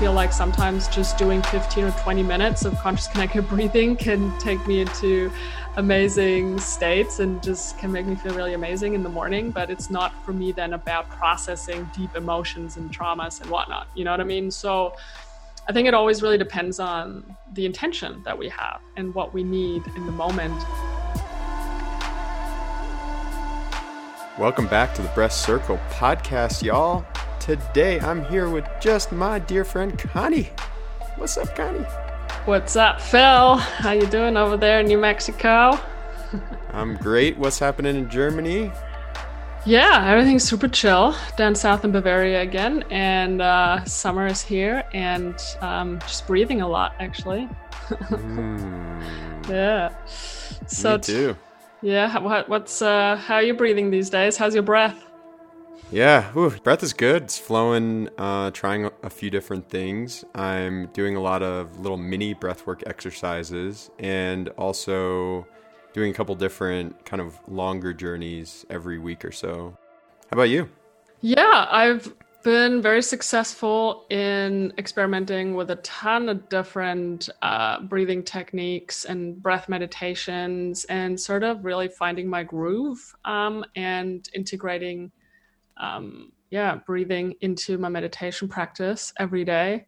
feel like sometimes just doing 15 or 20 minutes of conscious connected breathing can take me into amazing states and just can make me feel really amazing in the morning. But it's not for me then about processing deep emotions and traumas and whatnot. You know what I mean? So I think it always really depends on the intention that we have and what we need in the moment. Welcome back to the Breath Circle podcast, y'all. Today I'm here with just my dear friend Conni. What's up, Conni? What's up, Phil? How you doing over there in New Mexico? I'm great. What's happening in Germany? Yeah, everything's super chill down south in Bavaria again, and summer is here, and just breathing a lot actually. Yeah. So me too. Yeah. How are you breathing these days? How's your breath? Yeah, breath is good. It's flowing. Trying a few different things. I'm doing a lot of little mini breathwork exercises, and also doing a couple different kind of longer journeys every week or so. How about you? Yeah, I've been very successful in experimenting with a ton of different breathing techniques and breath meditations, and sort of really finding my groove and integrating breathing into my meditation practice every day.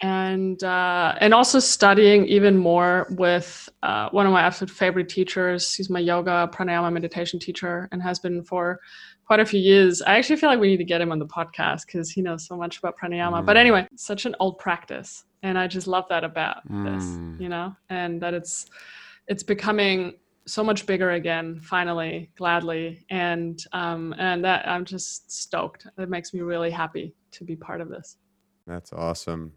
And also studying even more with one of my absolute favorite teachers. He's my yoga, pranayama, meditation teacher, and has been for quite a few years. I actually feel like we need to get him on the podcast because he knows so much about pranayama. But anyway, such an old practice. And I just love that about this, you know, and that it's becoming so much bigger again, finally, gladly. And that I'm just stoked. It makes me really happy to be part of this. That's awesome.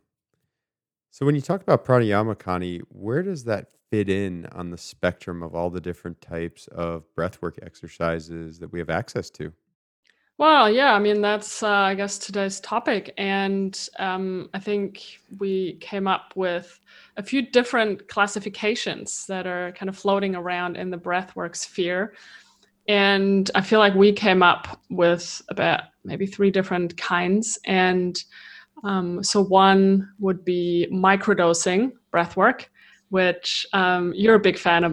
So when you talk about pranayama, Conni, where does that fit in on the spectrum of all the different types of breathwork exercises that we have access to? Well, yeah, I mean, that's, I guess, today's topic. And I think we came up with a few different classifications that are kind of floating around in the breathwork sphere. And I feel like we came up with about maybe 3 different kinds. And so one would be microdosing breathwork, which you're a big fan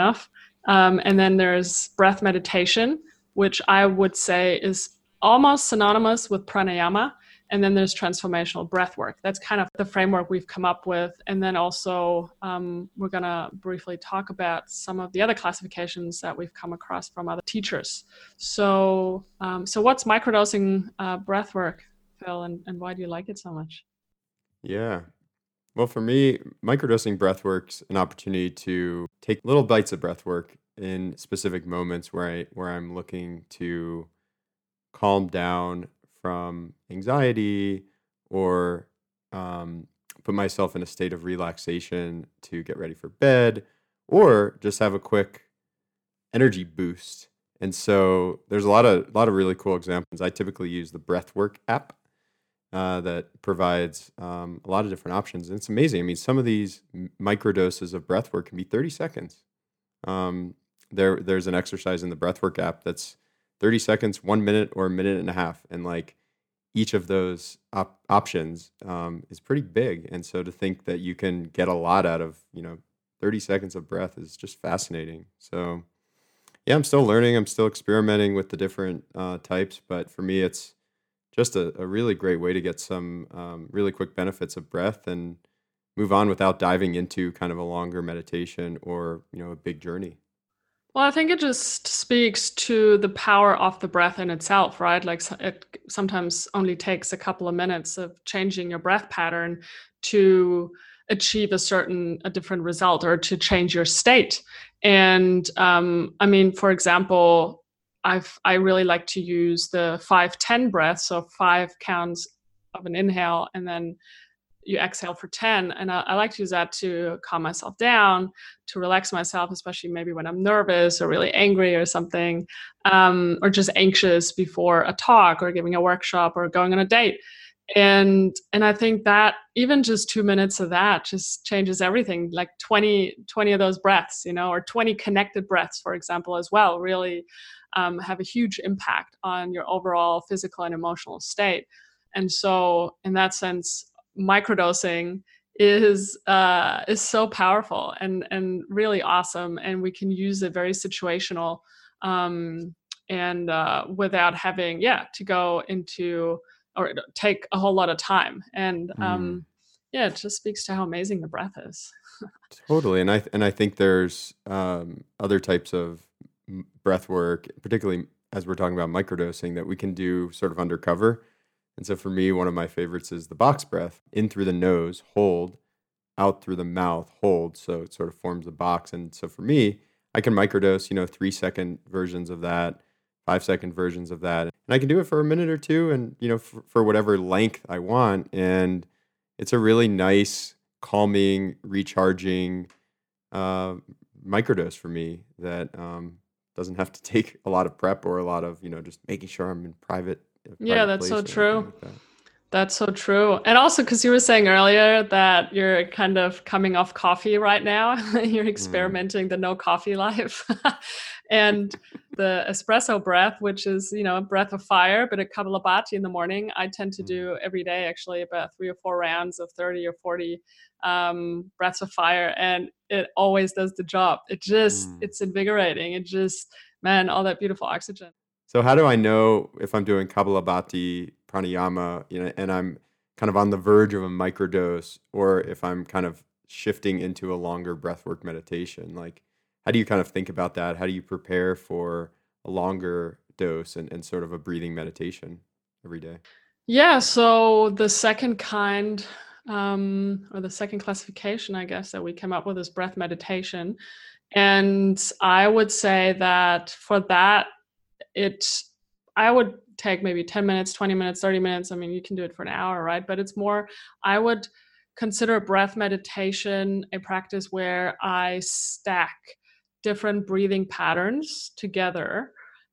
of. And then there's breath meditation, which I would say is almost synonymous with pranayama. And then there's transformational breathwork. That's kind of the framework we've come up with. And then also we're going to briefly talk about some of the other classifications that we've come across from other teachers. So what's microdosing breathwork? Phil, and why do you like it so much? Yeah. Well, for me, microdosing breathwork's an opportunity to take little bites of breathwork in specific moments where I'm looking to calm down from anxiety or put myself in a state of relaxation to get ready for bed or just have a quick energy boost. And so there's a lot of really cool examples. I typically use the Breathwork app. That provides a lot of different options. And it's amazing. I mean, some of these microdoses of breathwork can be 30 seconds. There's an exercise in the Breathwork app that's 30 seconds, 1 minute, or a minute and a half. And like each of those options is pretty big. And so to think that you can get a lot out of, you know, 30 seconds of breath is just fascinating. So yeah, I'm still learning. I'm still experimenting with the different types. But for me, it's just a really great way to get some really quick benefits of breath and move on without diving into kind of a longer meditation or, you know, a big journey. Well, I think it just speaks to the power of the breath in itself, right? Like it sometimes only takes a couple of minutes of changing your breath pattern to achieve a different result or to change your state. And I mean, for example, I really like to use the 5-10 breath, so 5 counts of an inhale, and then you exhale for 10. And I like to use that to calm myself down, to relax myself, especially maybe when I'm nervous or really angry or something, or just anxious before a talk or giving a workshop or going on a date. And I think that even just 2 minutes of that just changes everything, like 20 of those breaths, you know, or 20 connected breaths, for example, as well, really have a huge impact on your overall physical and emotional state. And so in that sense, microdosing is so powerful and really awesome, and we can use it very situational and without having to go into or take a whole lot of time. And it just speaks to how amazing the breath is. Totally. And I think there's other types of breath work, particularly as we're talking about microdosing, that we can do sort of undercover. And so for me, one of my favorites is the box breath: in through the nose, hold; out through the mouth, hold. So it sort of forms a box. And so for me, I can microdose, 3-second versions of that, 5-second versions of that. And I can do it for a minute or two and, for whatever length I want. And it's a really nice, calming, recharging microdose for me that doesn't have to take a lot of prep or a lot of, just making sure I'm in private. Yeah, that's so true. That's so true. And also because you were saying earlier that you're kind of coming off coffee right now, you're experimenting the no coffee life and the espresso breath, which is, a breath of fire, but at Kapalabhati in the morning, I tend to do every day actually about 3 or 4 rounds of 30 or 40 breaths of fire. And it always does the job. It just, it's invigorating. It just, all that beautiful oxygen. So how do I know if I'm doing Kapalabhati pranayama, and I'm kind of on the verge of a microdose, or if I'm kind of shifting into a longer breathwork meditation? Like, how do you kind of think about that? How do you prepare for a longer dose and sort of a breathing meditation every day? Yeah. So the second kind, or the second classification, I guess, that we came up with is breath meditation. And I would say that for that, I would take maybe 10 minutes, 20 minutes, 30 minutes. I mean, you can do it for an hour, right? But it's more, I would consider breath meditation a practice where I stack different breathing patterns together,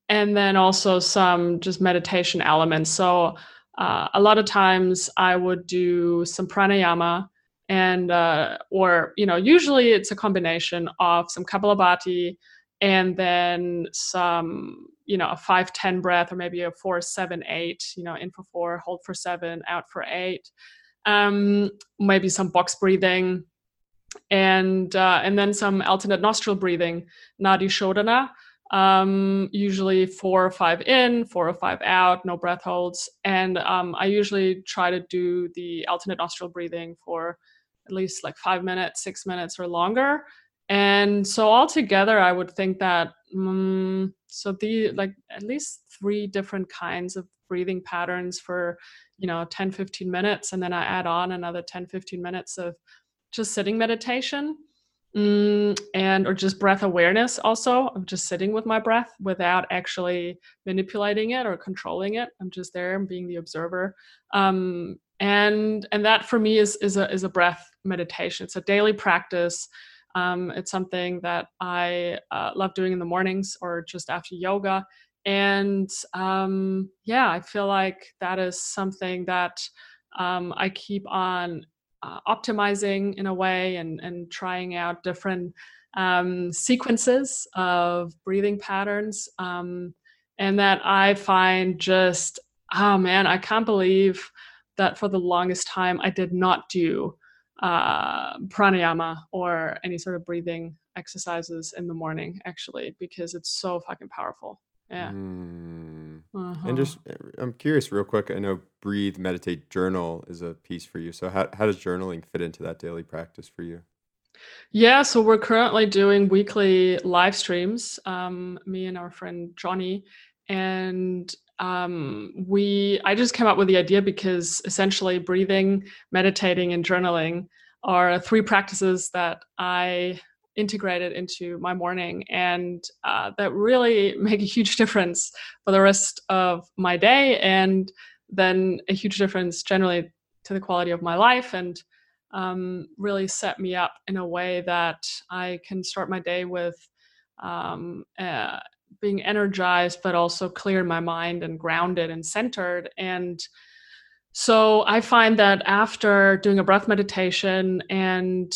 and then also some just meditation elements. So a lot of times I would do some pranayama and, usually it's a combination of some Kapalabhati and then some, a 5-10 breath, or maybe a 4-7-8, in for 4, hold for 7, out for 8, maybe some box breathing, and then some alternate nostril breathing, Nadi Shodhana, usually 4 or 5 in, 4 or 5 out, no breath holds. And I usually try to do the alternate nostril breathing for at least like 5 minutes, 6 minutes or longer. And so altogether, I would think that, at least 3 different kinds of breathing patterns for, 10, 15 minutes. And then I add on another 10, 15 minutes of just sitting meditation, or just breath awareness also. I'm just sitting with my breath without actually manipulating it or controlling it. I'm just there and being the observer. And that for me is a breath meditation. It's a daily practice. It's something that I love doing in the mornings or just after yoga. And I feel like that is something that I keep on optimizing in a way and trying out different sequences of breathing patterns. And that I find just, I can't believe that for the longest time I did not do pranayama or any sort of breathing exercises in the morning, actually, because it's so fucking powerful. Yeah. And just, I'm curious real quick, I know breathe, meditate, journal is a piece for you. So how does journaling fit into that daily practice for you? Yeah. So we're currently doing weekly live streams, me and our friend Johnny, and I just came up with the idea because essentially breathing, meditating, and journaling are 3 practices that I integrated into my morning, and that really make a huge difference for the rest of my day, and then a huge difference generally to the quality of my life, and really set me up in a way that I can start my day with being energized, but also clear in my mind and grounded and centered. And so I find that after doing a breath meditation and,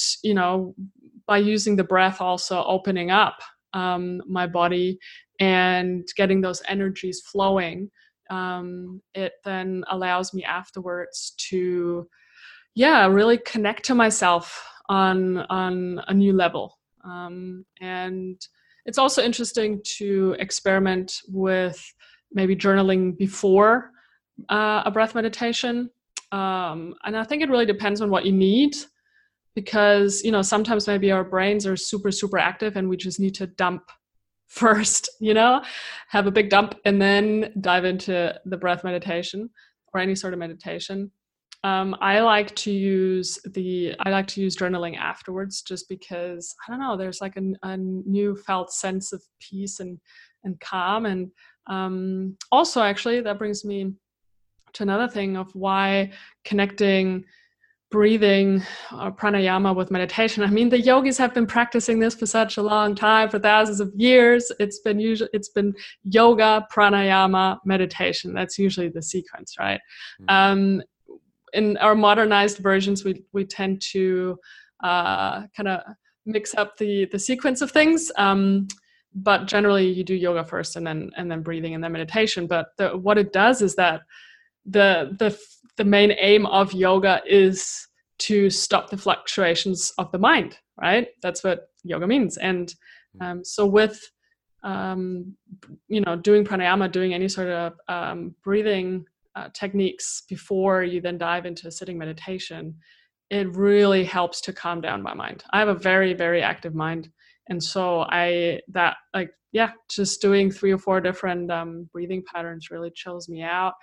by using the breath, also opening up my body and getting those energies flowing, it then allows me afterwards to yeah, really connect to myself on a new level. And it's also interesting to experiment with maybe journaling before a breath meditation. And I think it really depends on what you need, because, you know, sometimes maybe our brains are super, super active and we just need to dump first, you know, have a big dump and then dive into the breath meditation or any sort of meditation. I like to use journaling afterwards, just because, I don't know, there's like a newfound sense of peace and calm. And also, actually, that brings me to another thing of why connecting breathing or pranayama with meditation. I mean, the yogis have been practicing this for such a long time, for thousands of years. It's been yoga, pranayama, meditation. That's usually the sequence, right? Mm-hmm. In our modernized versions, we tend to kind of mix up the sequence of things, but generally you do yoga first and then breathing and then meditation. But what it does is that the main aim of yoga is to stop the fluctuations of the mind, right? That's what yoga means. And so with you know, doing pranayama, doing any sort of breathing techniques before you then dive into sitting meditation, it really helps to calm down my mind. I have a very, very active mind, and so just doing 3 or 4 different breathing patterns really chills me out.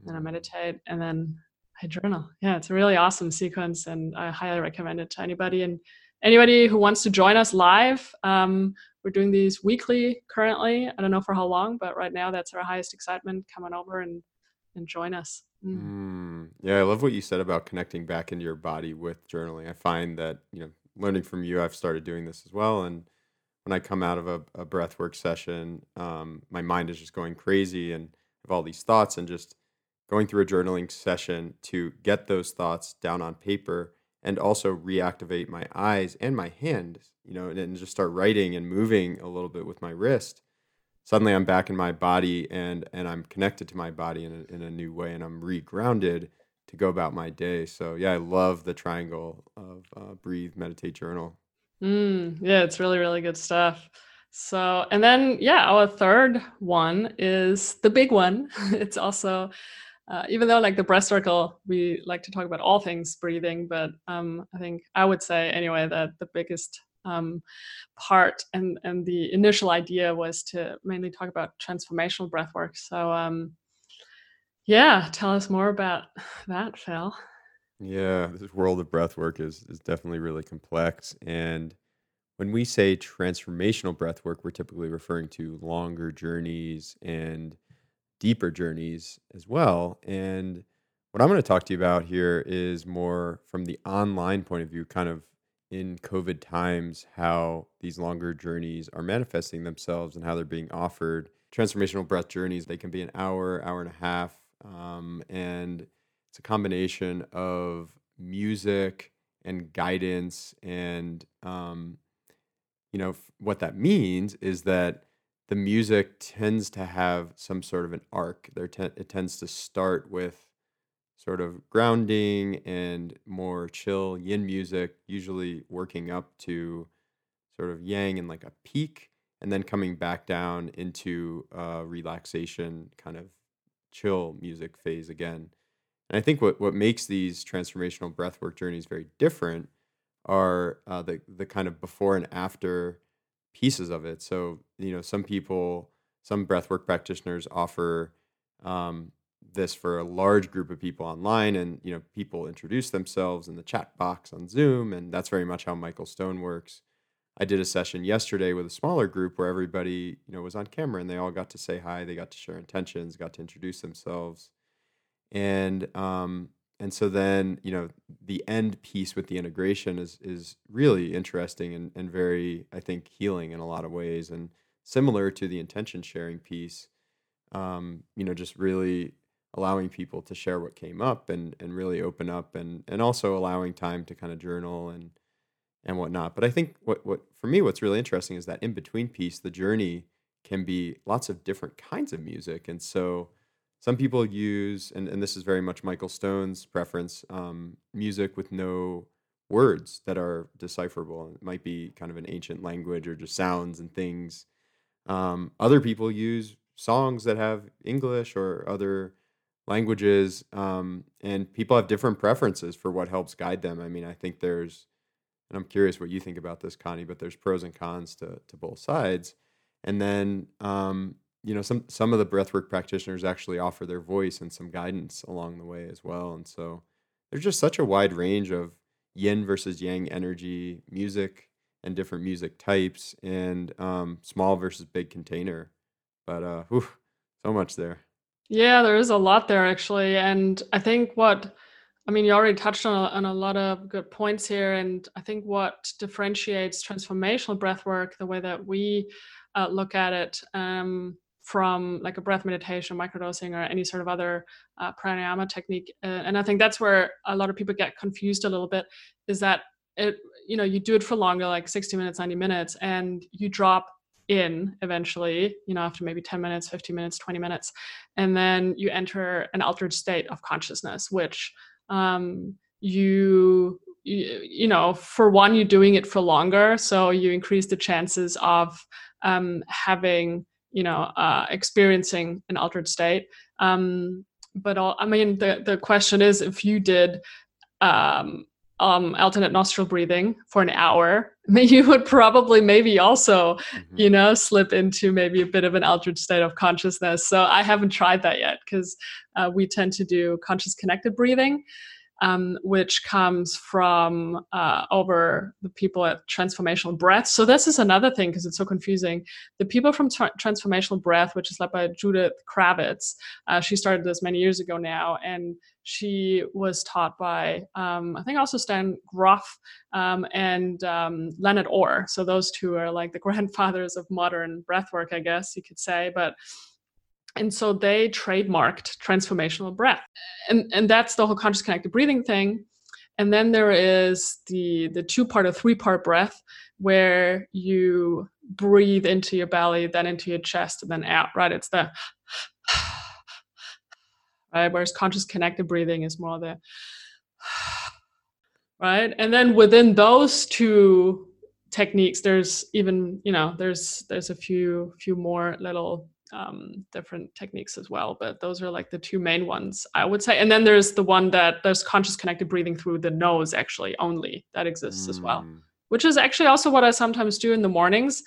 And then I meditate, and then I journal. Yeah, it's a really awesome sequence, and I highly recommend it to anybody. And anybody who wants to join us live, we're doing these weekly currently. I don't know for how long, but right now that's our highest excitement. Come on over and join us. Mm. Yeah, I love what you said about connecting back into your body with journaling. I find that, you know, learning from you, I've started doing this as well. And when I come out of a breathwork session, my mind is just going crazy and I have all these thoughts, and just going through a journaling session to get those thoughts down on paper and also reactivate my eyes and my hand, you know, and just start writing and moving a little bit with my wrist. Suddenly I'm back in my body and I'm connected to my body in a new way, and I'm regrounded to go about my day. So yeah, I love the triangle of breathe, meditate, journal. Yeah, it's really, really good stuff. So, and then, yeah, our third one is the big one. It's also, even though like the breath circle, we like to talk about all things breathing, but I think I would say anyway that the biggest part and the initial idea was to mainly talk about transformational breathwork. So yeah, tell us more about that, Phil. Yeah, this world of breathwork is definitely really complex. And when we say transformational breathwork, we're typically referring to longer journeys and deeper journeys as well. And what I'm going to talk to you about here is more from the online point of view, kind of in COVID times, how these longer journeys are manifesting themselves and how they're being offered. Transformational breath journeys, they can be an hour, hour and a half. And it's a combination of music and guidance. And, you know, what that means is that the music tends to have some sort of an arc. It tends to start with sort of grounding and more chill yin music, usually working up to sort of yang and like a peak, and then coming back down into relaxation, kind of chill music phase again. And I think what makes these transformational breathwork journeys very different are the kind of before and after pieces of it. So, you know, some breathwork practitioners offer this for a large group of people online, and, you know, people introduce themselves in the chat box on Zoom, and that's very much how Michael Stone works. I did a session yesterday with a smaller group where everybody, you know, was on camera, and they all got to say hi, they got to share intentions, got to introduce themselves, and so then, you know, the end piece with the integration is really interesting and very, I think, healing in a lot of ways, and similar to the intention sharing piece, you know, just really allowing people to share what came up and really open up, and also allowing time to kind of journal and whatnot. But I think what for me, what's really interesting is that in between piece, the journey can be lots of different kinds of music. And so Some people use, and this is very much Michael Stone's preference, music with no words that are decipherable. It might be kind of an ancient language or just sounds and things. Other people use songs that have English or other languages, and people have different preferences for what helps guide them. I mean, I think there's, and I'm curious what you think about this, Connie, but there's pros and cons to both sides. And then, you know, some of the breathwork practitioners actually offer their voice and some guidance along the way as well. And so there's just such a wide range of yin versus yang energy, music and different music types, and small versus big container. But whew, so much there. Yeah, there is a lot there, actually. And I think you already touched on a lot of good points here. And I think what differentiates transformational breathwork, the way that we look at it from like a breath meditation, microdosing, or any sort of other pranayama technique. And I think that's where a lot of people get confused a little bit, is that it, you know, you do it for longer, like 60 minutes, 90 minutes, and you drop in eventually, you know, after maybe 10 minutes, 15 minutes, 20 minutes. And then you enter an altered state of consciousness, which you know, for one, you're doing it for longer. So you increase the chances of experiencing an altered state. The question is, if you did alternate nostril breathing for an hour, you would probably maybe also, mm-hmm. you know, slip into maybe a bit of an altered state of consciousness. So I haven't tried that yet, because we tend to do conscious connected breathing, which comes from over the people at Transformational Breath. So this is another thing, because it's so confusing. The people from Transformational Breath, which is led by Judith Kravitz, she started this many years ago now, and she was taught by, I think, also Stan Grof and Leonard Orr. So those two are like the grandfathers of modern breathwork, I guess you could say. And so they trademarked transformational breath. And that's the whole conscious connected breathing thing. And then there is the 2-part or 3-part breath, where you breathe into your belly, then into your chest, and then out, right? It's the right? Whereas conscious connected breathing is more the right? And then within those two techniques, there's even, you know, there's a few more little different techniques as well, but those are like the two main ones, I would say. And then there's the one that there's conscious connected breathing through the nose, actually, only that exists as well, which is actually also what I sometimes do in the mornings.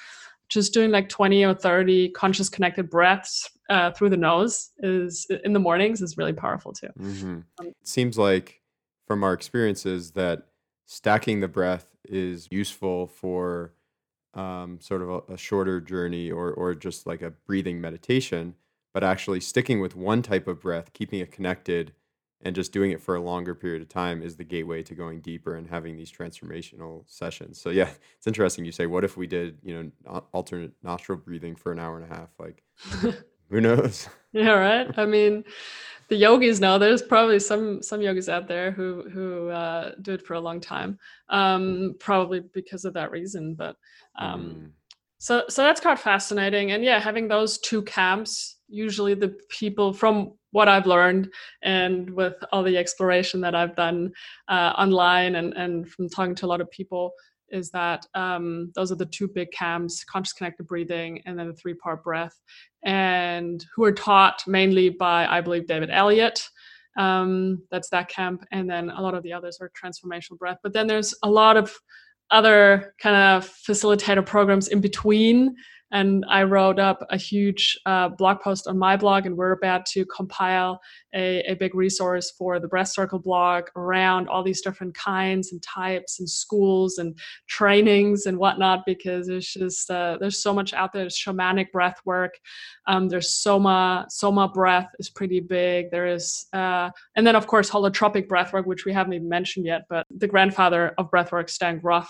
Just doing like 20 or 30 conscious connected breaths through the nose is in the mornings is really powerful too. Mm-hmm. It seems like from our experiences that stacking the breath is useful for sort of a shorter journey or just like a breathing meditation, but actually sticking with one type of breath, keeping it connected, and just doing it for a longer period of time is the gateway to going deeper and having these transformational sessions. So yeah, it's interesting. You say, what if we did, you know, alternate nostril breathing for an hour and a half? Like, who knows? Yeah, right. I mean, the yogis know. There's probably some yogis out there who do it for a long time, probably because of that reason. But so that's quite fascinating. And yeah, having those two camps, usually the people, from what I've learned and with all the exploration that I've done online and from talking to a lot of people, is that those are the two big camps: conscious connected breathing and then the 3-part breath, and who are taught mainly by, I believe, David Elliott. That's that camp. And then a lot of the others are transformational breath. But then there's a lot of other kind of facilitator programs in between. And I wrote up a huge blog post on my blog, and we're about to compile a big resource for the Breath Circle blog around all these different kinds and types and schools and trainings and whatnot, because it's just, there's so much out there. There's shamanic breath work. There's Soma. Soma breath is pretty big. There is, and then of course, holotropic breath work, which we haven't even mentioned yet, but the grandfather of breath work, Stan Grof,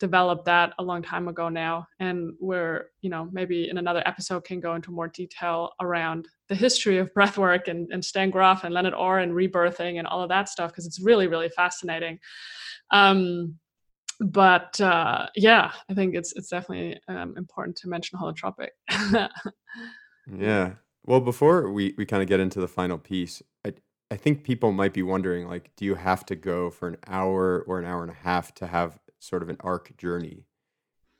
developed that a long time ago now, and we're, you know, maybe in another episode can go into more detail around the history of breathwork and Stan Grof and Leonard Orr and rebirthing and all of that stuff, because it's really, really fascinating. Yeah, I think it's definitely important to mention holotropic. Yeah, Well, before we kind of get into the final piece, I think people might be wondering, like, do you have to go for an hour or an hour and a half to have sort of an arc journey?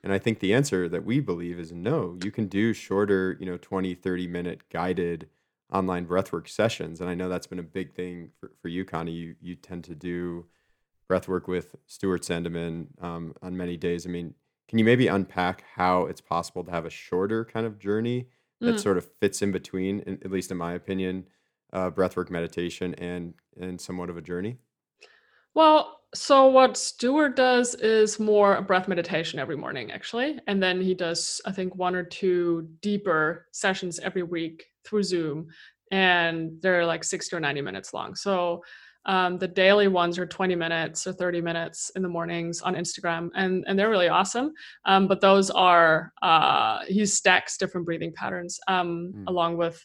And I think the answer that we believe is no. You can do shorter, 20, 30-minute guided online breathwork sessions. And I know that's been a big thing for you, Conni. You tend to do breathwork with Stuart Sandeman on many days. I mean, can you maybe unpack how it's possible to have a shorter kind of journey that sort of fits in between, at least in my opinion, breathwork meditation and somewhat of a journey? Well, so what Stuart does is more a breath meditation every morning, actually. And then he does, I think, one or two deeper sessions every week through Zoom. And they're like 60 or 90 minutes long. So the daily ones are 20 minutes or 30 minutes in the mornings on Instagram. And they're really awesome. But those are, he stacks different breathing patterns along with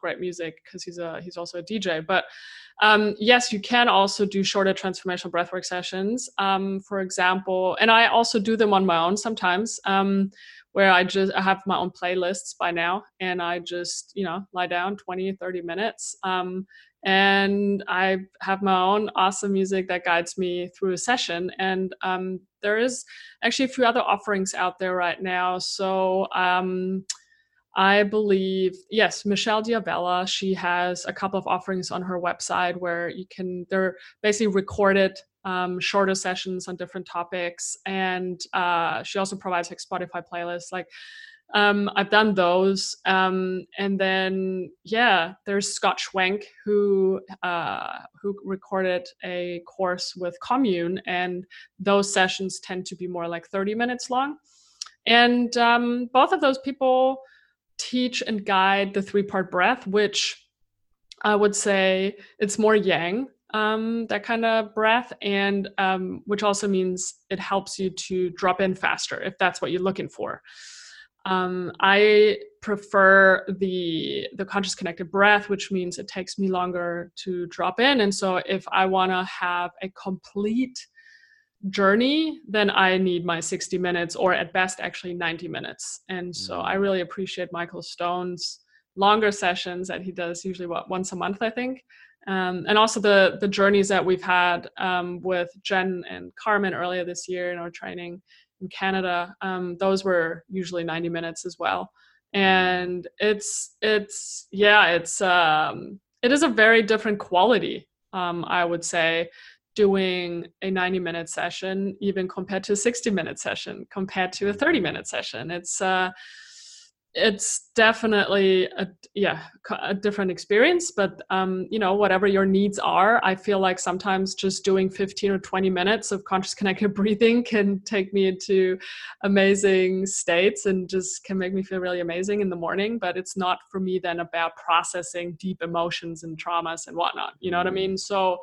great music, because he's also a DJ. But yes, you can also do shorter transformational breathwork sessions, for example. And I also do them on my own sometimes, where I have my own playlists by now, and I just, lie down 20, 30 minutes. And I have my own awesome music that guides me through a session. And there is actually a few other offerings out there right now. So I believe, yes, Michelle D'Avella, she has a couple of offerings on her website where they're basically recorded shorter sessions on different topics. And she also provides like Spotify playlists, like I've done those. And then, there's Scott Schwenk who recorded a course with Commune, and those sessions tend to be more like 30 minutes long. And both of those people teach and guide the 3-part breath, which I would say it's more yang, that kind of breath, and which also means it helps you to drop in faster if that's what you're looking for. I prefer the conscious connected breath, which means it takes me longer to drop in. And so if I want to have a complete journey, then I need my 60 minutes or at best actually 90 minutes. And so I really appreciate Michael Stone's longer sessions that he does usually once a month, I think. And also the journeys that we've had with Jen and Carmen earlier this year in our training in Canada, those were usually 90 minutes as well. And it is a very different quality, I would say, doing a 90-minute session even compared to a 60-minute session, compared to a 30-minute session. It's definitely a different experience, but whatever your needs are, I feel like sometimes just doing 15 or 20 minutes of conscious connected breathing can take me into amazing states and just can make me feel really amazing in the morning. But it's not for me then about processing deep emotions and traumas and whatnot. You know what I mean? So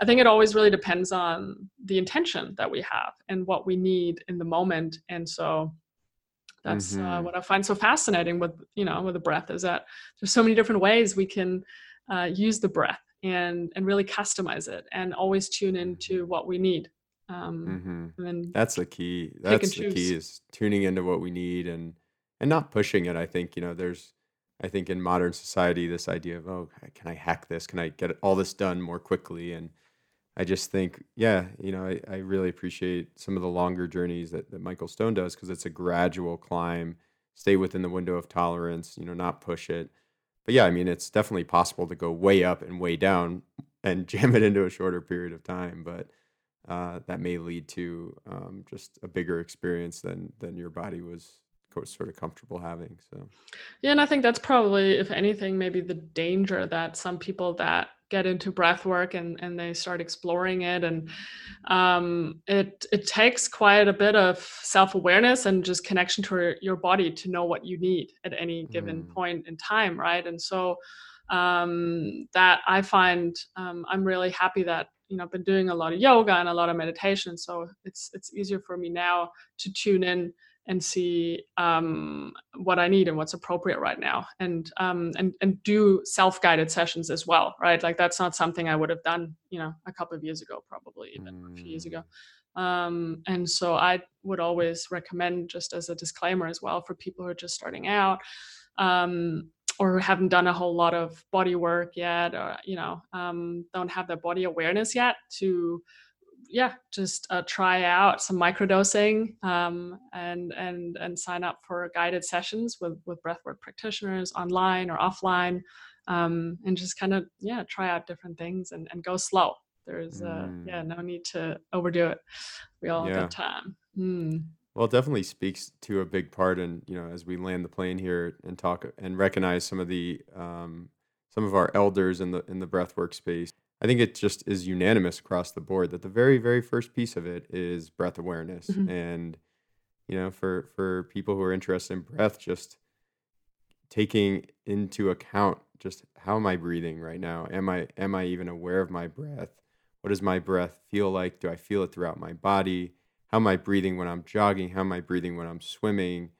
I think it always really depends on the intention that we have and what we need in the moment. And so that's what I find so fascinating with the breath, is that there's so many different ways we can use the breath and really customize it and always tune into what we need. And then that's the key. That's the key, is tuning into what we need and not pushing it. I think, there's in modern society, this idea of, oh, can I hack this? Can I get all this done more quickly? And I just think, I really appreciate some of the longer journeys that Michael Stone does, because it's a gradual climb, stay within the window of tolerance, not push it. But it's definitely possible to go way up and way down and jam it into a shorter period of time. But that may lead to just a bigger experience than your body was sort of comfortable having. So and I think that's probably, if anything, maybe the danger that some people that get into breath work and they start exploring it, and it takes quite a bit of self-awareness and just connection to your body to know what you need at any given point in time, right? And so that I find, I'm really happy that I've been doing a lot of yoga and a lot of meditation, so it's easier for me now to tune in and see what I need and what's appropriate right now, and do self-guided sessions as well, right? Like that's not something I would have done, a couple of years ago, probably even a few years ago. And so I would always recommend, just as a disclaimer as well, for people who are just starting out, or who haven't done a whole lot of body work yet, or, don't have their body awareness yet, to, just try out some microdosing, and sign up for guided sessions with breathwork practitioners online or offline, and just kind of, try out different things and go slow. There's no need to overdo it. We all have time. Well, it definitely speaks to a big part, and as we land the plane here and talk and recognize some of the some of our elders in the breathwork space, I think it just is unanimous across the board that the very, very first piece of it is breath awareness. Mm-hmm. And for people who are interested in breath, just taking into account just how am I breathing right now? Am I even aware of my breath? What does my breath feel like? Do I feel it throughout my body? How am I breathing when I'm jogging? How am I breathing when I'm swimming?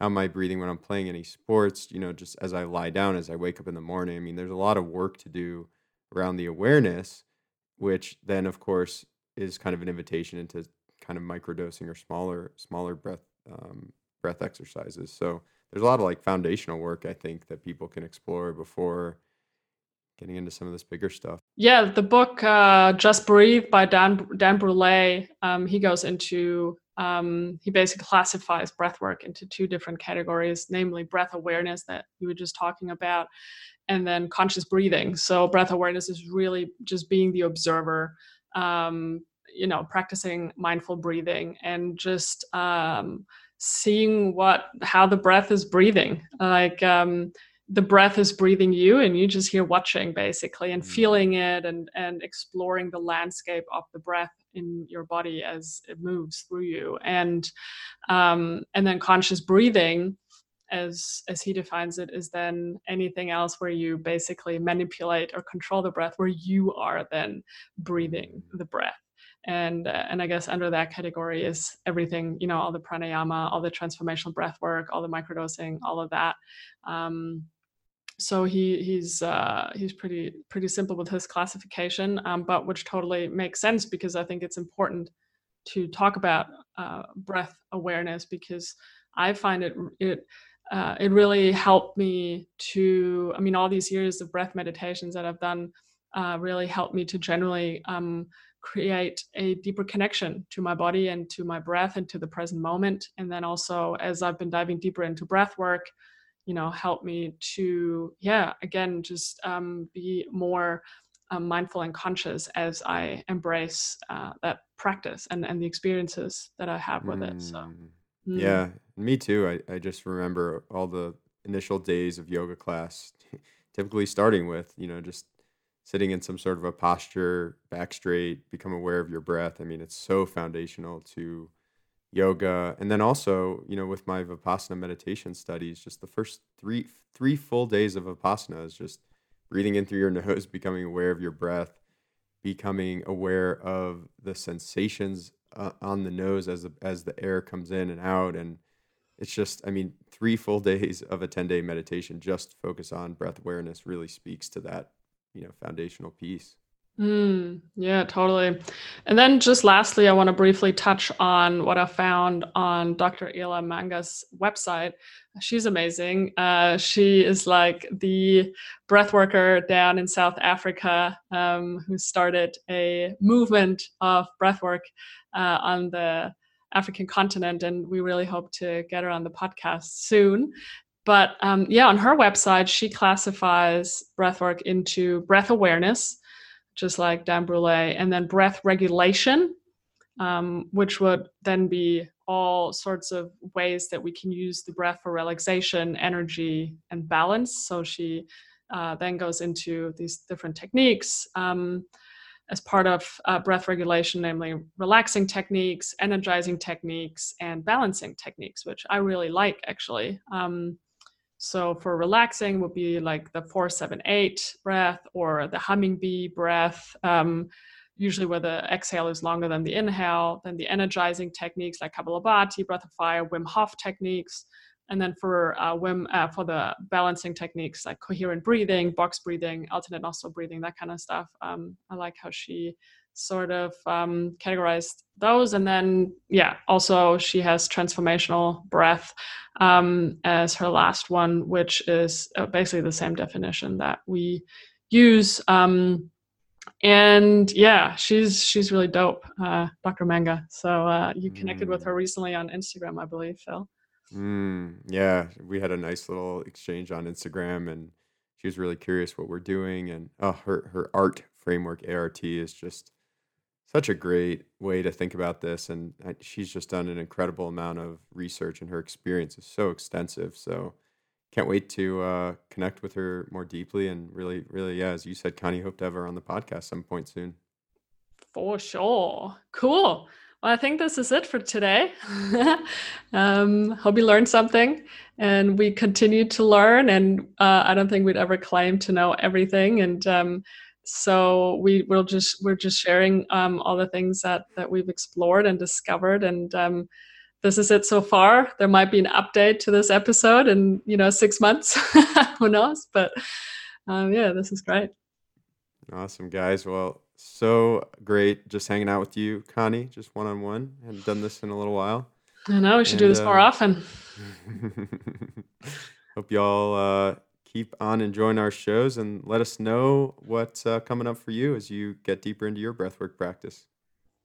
How am I breathing when I'm playing any sports? Just as I lie down, as I wake up in the morning. I mean, there's a lot of work to do around the awareness, which then, of course, is kind of an invitation into kind of microdosing or smaller breath exercises. So there's a lot of foundational work, I think, that people can explore before getting into some of this bigger stuff. Yeah, the book Just Breathe by Dan Brûle, he goes into, he basically classifies breathwork into two different categories, namely breath awareness that you were just talking about, and then conscious breathing. So breath awareness is really just being the observer, practicing mindful breathing and just seeing how the breath is breathing. The breath is breathing you, and you just here watching basically and feeling it and exploring the landscape of the breath in your body as it moves through you. And then conscious breathing, as he defines it, is then anything else where you basically manipulate or control the breath, where you are then breathing the breath. And I guess under that category is everything, all the pranayama, all the transformational breath work, all the microdosing, all of that. So he's pretty simple with his classification, but which totally makes sense, because I think it's important to talk about breath awareness, because I find it really helped me to, all these years of breath meditations that I've done really helped me to generally create a deeper connection to my body and to my breath and to the present moment. And then also, as I've been diving deeper into breath work, help me to, again, just be more mindful and conscious as I embrace that practice and the experiences that I have with it. So, yeah, me too. I just remember all the initial days of yoga class, typically starting with, just sitting in some sort of a posture, back straight, become aware of your breath. I mean, it's so foundational to yoga. And then also, with my Vipassana meditation studies, just the first three full days of Vipassana is just breathing in through your nose, becoming aware of your breath, becoming aware of the sensations on the nose as the air comes in and out. And it's just, 3 full days of a 10-day meditation, just focus on breath awareness, really speaks to that foundational piece. Yeah, totally. And then just lastly, I want to briefly touch on what I found on Dr. Ila Manga's website. She's amazing. She is the breath worker down in South Africa, who started a movement of breath work on the African continent. And we really hope to get her on the podcast soon. But on her website, she classifies breathwork into breath awareness, just like Dan Brûle, and then breath regulation, which would then be all sorts of ways that we can use the breath for relaxation, energy, and balance. So she then goes into these different techniques as part of breath regulation, namely relaxing techniques, energizing techniques, and balancing techniques, which I really like, actually. So for relaxing would be the 4-7-8 breath or the humming bee breath, usually where the exhale is longer than the inhale. Then the energizing techniques like Kapalabhati, breath of fire, Wim Hof techniques. And then for the balancing techniques like coherent breathing, box breathing, alternate nostril breathing, that kind of stuff. I like how she sort of categorized those. And then, yeah, also she has Transformational Breath as her last one, which is basically the same definition that we use. And yeah, she's really dope, Dr. Manga. So you connected with her recently on Instagram, I believe, Phil. Yeah, we had a nice little exchange on Instagram, and she was really curious what we're doing. And her art framework, ART, is just such a great way to think about this. And she's just done an incredible amount of research, and her experience is so extensive. So can't wait to connect with her more deeply. And really, really, yeah, as you said, Conni, hope to have her on the podcast some point soon. For sure. Cool. Well, I think this is it for today. Hope you learned something, and we continue to learn. And I don't think we'd ever claim to know everything. And so we're just sharing all the things that we've explored and discovered. And this is it so far. There might be an update to this episode in 6 months. Who knows? But yeah, this is great. Awesome, guys. Well, so great just hanging out with you, Conni, just one-on-one. I haven't done this in a little while. I know, we should do this more often. Hope y'all keep on enjoying our shows, and let us know what's coming up for you as you get deeper into your breathwork practice.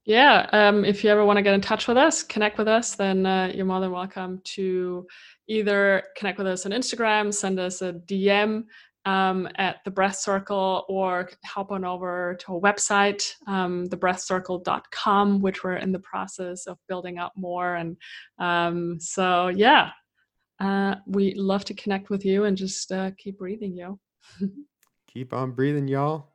Yeah, if you ever want to get in touch with us, connect with us, then you're more than welcome to either connect with us on Instagram, send us a DM, at the Breath Circle, or hop on over to our website, thebreathcircle.com, which we're in the process of building up more. And so, yeah, we love to connect with you, and just keep breathing, yo. Keep on breathing, y'all.